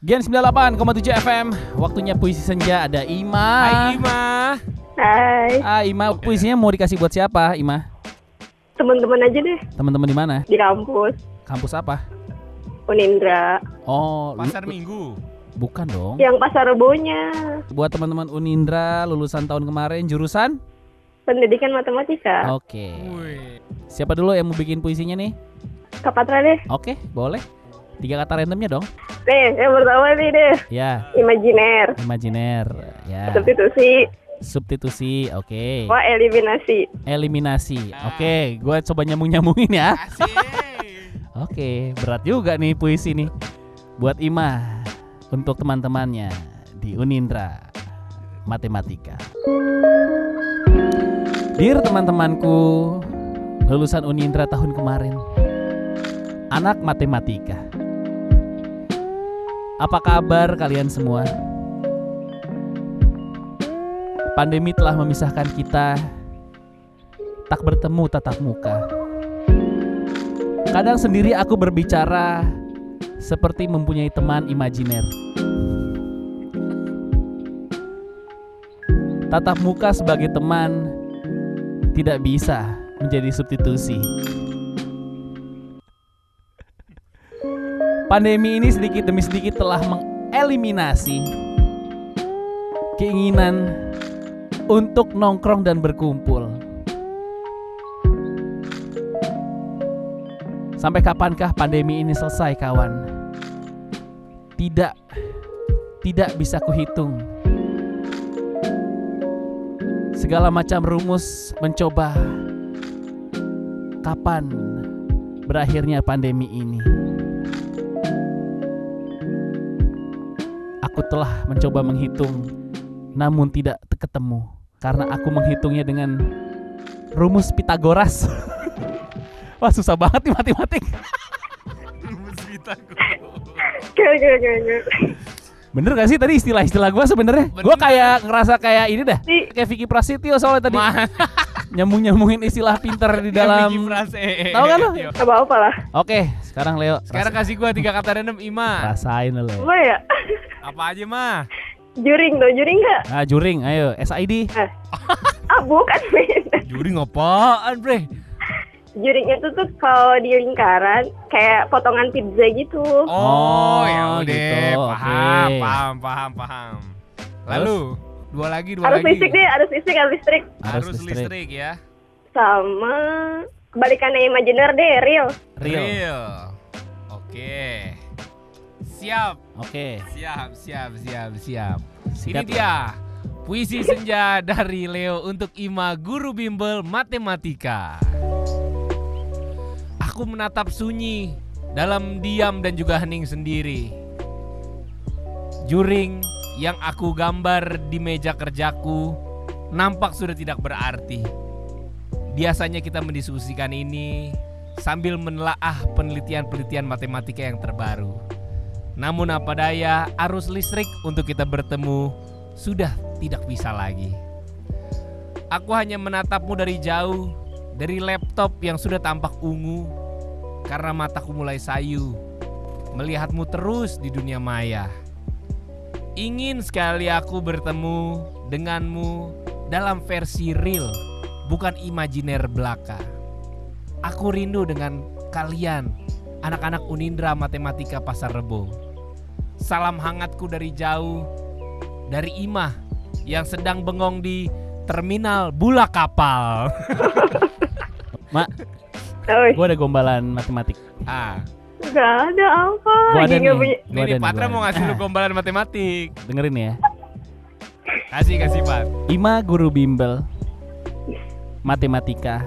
Gen 98,7 FM, waktunya puisi senja. Ada Ima. Hai Ima. Hai. Ah Ima, puisinya mau dikasih buat siapa Ima? Teman-teman aja deh. Teman-teman di mana? Di kampus. Kampus apa? Unindra. Oh, Pasar Minggu. Bukan dong. Yang Pasar Rebonya. Buat teman-teman Unindra lulusan tahun kemarin, jurusan? Pendidikan Matematika. Oke. Okay. Siapa dulu yang mau bikin puisinya nih? Kak Patra deh. Oke, okay, boleh. 3 kata randomnya dong. Nih, yang pertama nih deh. Ya. Imajiner. Imajiner. Ya. Substitusi. Substitusi. Oke. Okay. Wah, eliminasi. Eliminasi. Oke, okay, gue coba nyambung-nyambungin ya. Oke, okay, berat juga nih puisi nih. Buat Ima, untuk teman-temannya di Unindra Matematika. Dear teman-temanku, lulusan Unindra tahun kemarin, anak matematika. Apa kabar kalian semua? Pandemi telah memisahkan kita, tak bertemu tatap muka. Kadang sendiri aku berbicara, seperti mempunyai teman imajiner. Tatap muka sebagai teman tidak bisa menjadi substitusi. Pandemi ini sedikit demi sedikit telah mengeliminasi keinginan untuk nongkrong dan berkumpul. Sampai kapankah pandemi ini selesai, kawan? Tidak bisa kuhitung. Segala macam rumus mencoba kapan berakhirnya pandemi ini. Aku telah mencoba menghitung, namun tidak ketemu. Karena aku menghitungnya dengan rumus Pitagoras. Wah, susah banget nih matematik. Rumus Pitagoras. Bener gak sih tadi istilah-istilah gue sebenarnya? Gue kayak ngerasa kayak ini dah, kayak Vicky Prasetyo soalnya tadi. Nyambung-nyambungin istilah pinter di dalam. Tahu kan lo? Apa-apa lah. Oke, sekarang Leo. Sekarang kasih gue 3 kata random, Ima. Rasain lo. Apa ya? Apa aja, Ma? Juring dong, juring gak? Nah, juring, ayo. SID. Ah, bukan, Bre. Juring apaan, Bre? Juring itu tuh kalau di lingkaran kayak potongan pizza gitu. Oh, ya udah gitu. Paham. Lalu dua lagi. Harus listrik. Harus listrik ya. Sama kebalikannya imajiner deh, real. Oke. Siap. Oke. Siap. Ini dia puisi senja dari Leo untuk Ima, guru bimbel matematika. Aku menatap sunyi dalam diam dan juga hening sendiri. Juring yang aku gambar di meja kerjaku nampak sudah tidak berarti. Biasanya kita mendiskusikan ini sambil menelaah penelitian-penelitian matematika yang terbaru. Namun apa daya, arus listrik untuk kita bertemu sudah tidak bisa lagi. Aku hanya menatapmu dari jauh, dari laptop yang sudah tampak ungu. Karena mataku mulai sayu melihatmu terus di dunia maya. Ingin sekali aku bertemu denganmu dalam versi real, bukan imajiner belaka. Aku rindu dengan kalian, anak-anak Unindra Matematika Pasar Rebo. Salam hangatku dari jauh, dari Imah yang sedang bengong di terminal Bula Kapal. Mak, gue ada gombalan matematik. Gak ada apa. Nih Patra mau ngasih lu gombalan matematik. Dengerin ya. Kasih Pat. Ima guru bimbel matematika.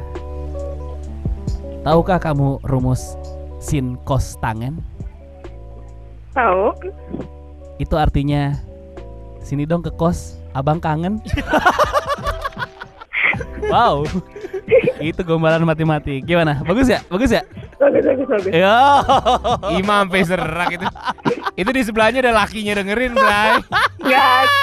Tahukah kamu rumus sin cos tangen? Tahu. Itu artinya sini dong ke kos, abang kangen. Wow. Itu gombalan matematik. Gimana? Bagus ya? Bagus. Yo. Imam sampai serak itu. Itu di sebelahnya ada lakinya dengerin, Bray. Enggak.